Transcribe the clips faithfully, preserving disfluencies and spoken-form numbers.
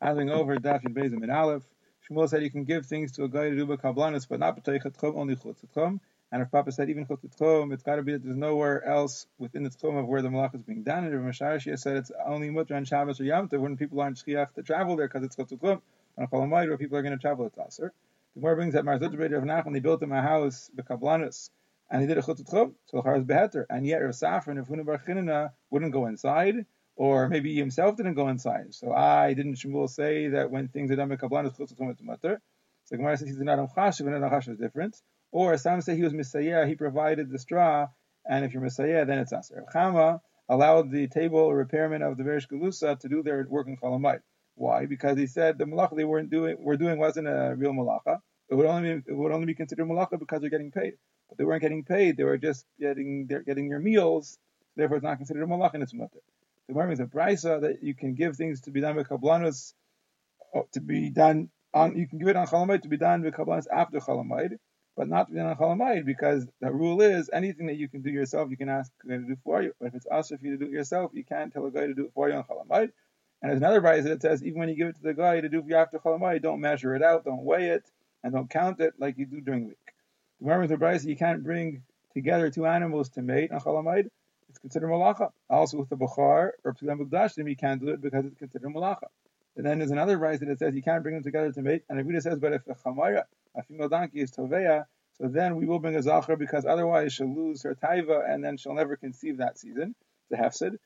Adding over Daf in Bais Aleph, Shmuel said you can give things to a guy to do by Kabbalas, but not Petai Chet Chom, only Chutz Chom. And Rav Papa said even Chutz Chom, it's got to be that there's nowhere else within the Chom of where the Malach is being done. And Rav Mesharoshia said it's only Muta on Shabbos or Yamta when people aren't shchiach to travel there because it's Chutz Chom. On a Chol where people are going to travel, it's Aser. The Gemara brings that Mar Zutra when they built him a house by Kabbalas, and they did a Chutz Chom, so Chars beheter. And yet Erev Safra and Erev Hunavarchinina wouldn't go inside. Or maybe he himself didn't go inside. So I didn't Shmuel say that when things are done by Kabbalan, it's Chutz Chom, it's Matter. So Gemara says he's not Amchashiv, and not Amchashiv is different. Or some say he was Messiah, he provided the straw, and if you're Messiah, then it's Aser. Chama allowed the table or repairman of the Veresh Galusa to do their work in Cholamite. Why? Because he said the malacha they weren't doing, were doing wasn't a real malacha. It would only be, it would only be considered malacha because they're getting paid. But they weren't getting paid; they were just getting they're getting your meals. Therefore, it's not considered a malacha and it's Matter. The Gemara brings a braisa that you can give things to be done with kabbanos, to be done on, you can give it on Chalamayid to be done with kabbanos after Chalamayid, but not to be done on Chalamayid because the rule is anything that you can do yourself, you can ask a guy to do for you. But if it's asked for you to do it yourself, you can't tell a guy to do it for you on Chalamayid. And there's another braisa that says even when you give it to the guy to do for you after Chalamayid, don't measure it out, don't weigh it, and don't count it like you do during the week. The Gemara brings a braisa you can't bring together two animals to mate on Chalamayid. It's considered malacha. Also with the bukhar or with dashim, you can't do it because it's considered malacha. And then there's another rice that says you can't bring them together to mate. And Abyeisi says, but if a chamara, a female donkey, is toveya, so then we will bring a zachar because otherwise she'll lose her taiva and then she'll never conceive that season. It's a hefsid.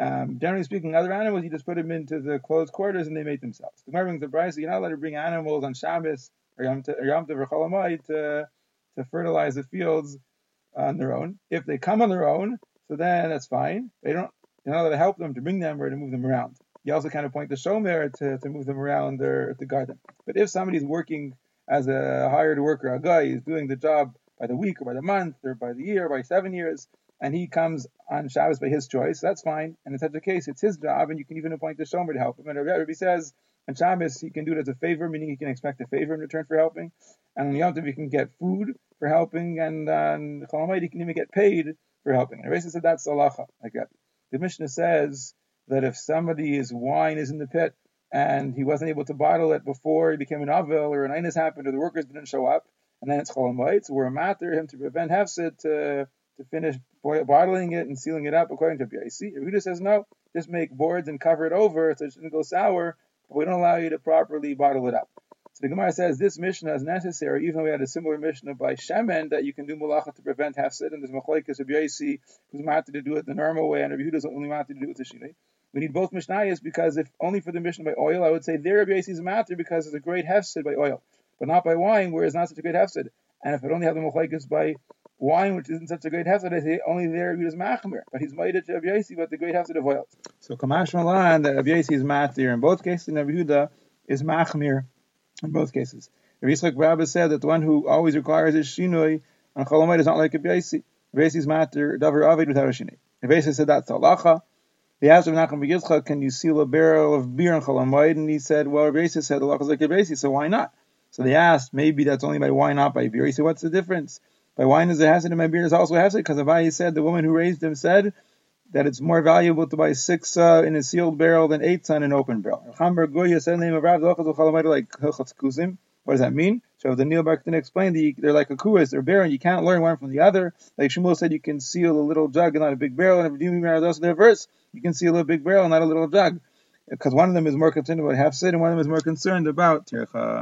Um, generally speaking, other animals you just put them into the closed quarters and they mate themselves. The Gemara brings the braisa, you're not allowed to bring animals on Shabbos or Yom Tov or Chol HaMoed to to fertilize the fields on their own. If they come on their own, so then that's fine. They don't, you're not allowed to help them, to bring them, or to move them around. You also kind of point the Shomer to, to move them around or to guard them. But if somebody's working as a hired worker, a guy is doing the job by the week or by the month or by the year, by seven years, and he comes on Shabbos by his choice, that's fine. And in such a case, it's his job, and you can even appoint the Shomer to help him. And Rabbi says, on Shabbos, he can do it as a favor, meaning he can expect a favor in return for helping. And on Yom Tov, he can get food for helping, and on Chol HaMoed, he can even get paid for helping. And Raisa said that's halacha. Like that. The Mishnah says that if somebody's wine is in the pit and he wasn't able to bottle it before he became an avil or an inus happened or the workers didn't show up, and then it's chol hamayit, so we're a ma'athir him to prevent hefsid to to finish bottling it and sealing it up according to Abyeisi. Yehuda says no, just make boards and cover it over so it shouldn't go sour, but we don't allow you to properly bottle it up. So the Gemara says this Mishnah is necessary, even though we had a similar Mishnah by Shemen that you can do malacha to prevent Hefsid, and there's Machaikis, Abyeisi, who's ma'athir to do it the normal way, and Rabbi Yehuda's only ma'athir to do it the shinoi. We need both Mishnayos because if only for the Mishnah by oil, I would say there Abyeisi is ma'athir because there's a great Hefsid by oil, but not by wine, where it's not such a great Hefsid. And if it only had the Machaikis by wine, which isn't such a great Hefsid, I say only there Rabbi Yehuda's machmir, but he's ma'athir to Abyeisi, but the great Hefsid of oil. So Kamash Malan, that Abyeisi is ma'athir in both cases, and Rabbi Yehuda is machmir in both cases. Rav Yitzchak Rabba said that the one who always requires his shinoi on Chol HaMoed is not like a Abyeisi. Abyeisi is matter, davar avid without a shinoi. Abyeisi said that's halacha. They asked Rav Nachman ben Yitzchak, can you seal a barrel of beer on Chol HaMoed? And he said, well, Abyeisi said halacha is like a Abyeisi, so why not? So they asked, maybe that's only by wine, not by beer. He said, what's the difference? By wine is a hasid and by beer is also a hasid, because Abaye said, the woman who raised him said that it's more valuable to buy six uh, in a sealed barrel than eight in an open barrel. What does that mean? So the Neil Barkhtin explained that they're like a kuris, they're barren, you can't learn one from the other. Like Shmuel said, you can seal a little jug and not a big barrel, and if you do the reverse, you can seal a big barrel and not a little jug. Because one of them is more concerned about Hefsid, and one of them is more concerned about Tircha.